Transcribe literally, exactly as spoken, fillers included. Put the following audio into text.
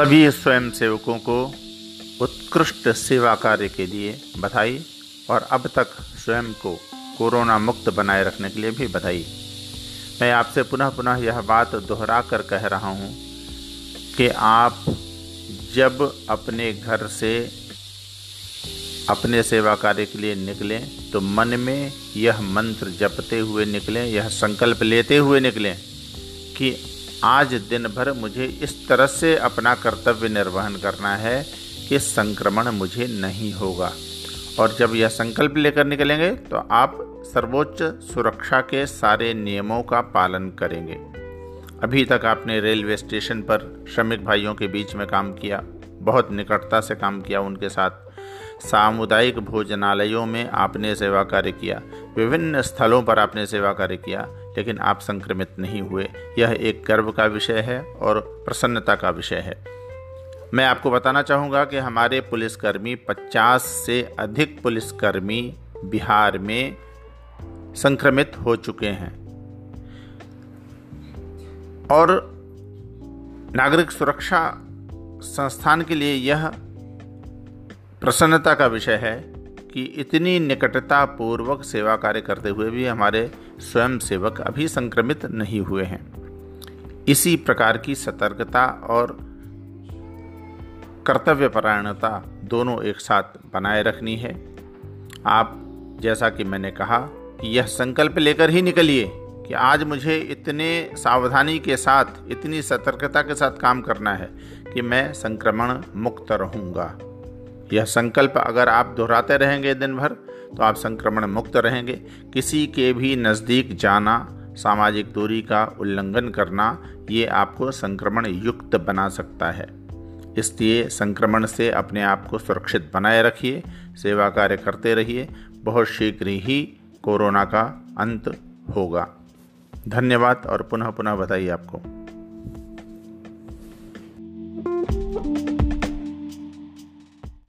सभी स्वयंसेवकों को उत्कृष्ट सेवा कार्य के लिए बधाई और अब तक स्वयं को कोरोना मुक्त बनाए रखने के लिए भी बधाई। मैं आपसे पुनः पुनः यह बात दोहरा कर कह रहा हूँ कि आप जब अपने घर से अपने सेवा कार्य के लिए निकलें तो मन में यह मंत्र जपते हुए निकलें, यह संकल्प लेते हुए निकलें कि आज दिन भर मुझे इस तरह से अपना कर्तव्य निर्वहन करना है कि संक्रमण मुझे नहीं होगा। और जब यह संकल्प लेकर निकलेंगे तो आप सर्वोच्च सुरक्षा के सारे नियमों का पालन करेंगे। अभी तक आपने रेलवे स्टेशन पर श्रमिक भाइयों के बीच में काम किया, बहुत निकटता से काम किया उनके साथ। सामुदायिक भोजनालयों में आपने सेवा कार्य किया, विभिन्न स्थलों पर आपने सेवा कार्य किया, लेकिन आप संक्रमित नहीं हुए। यह एक गर्व का विषय है और प्रसन्नता का विषय है। मैं आपको बताना चाहूँगा कि हमारे पुलिसकर्मी पचास से अधिक पुलिसकर्मी बिहार में संक्रमित हो चुके हैं और नागरिक सुरक्षा संस्थान के लिए यह प्रसन्नता का विषय है कि इतनी निकटता पूर्वक सेवा कार्य करते हुए भी हमारे स्वयंसेवक अभी संक्रमित नहीं हुए हैं। इसी प्रकार की सतर्कता और कर्तव्यपरायणता दोनों एक साथ बनाए रखनी है। आप जैसा कि मैंने कहा कि यह संकल्प लेकर ही निकलिए कि आज मुझे इतने सावधानी के साथ, इतनी सतर्कता के साथ काम करना है कि मैं संक्रमण मुक्त रहूँगा। यह संकल्प अगर आप दोहराते रहेंगे दिन भर तो आप संक्रमण मुक्त रहेंगे। किसी के भी नज़दीक जाना, सामाजिक दूरी का उल्लंघन करना, ये आपको संक्रमण युक्त बना सकता है। इसलिए संक्रमण से अपने आप को सुरक्षित बनाए रखिए, सेवा कार्य करते रहिए। बहुत शीघ्र ही कोरोना का अंत होगा। धन्यवाद और पुनः पुनः बधाई आपको।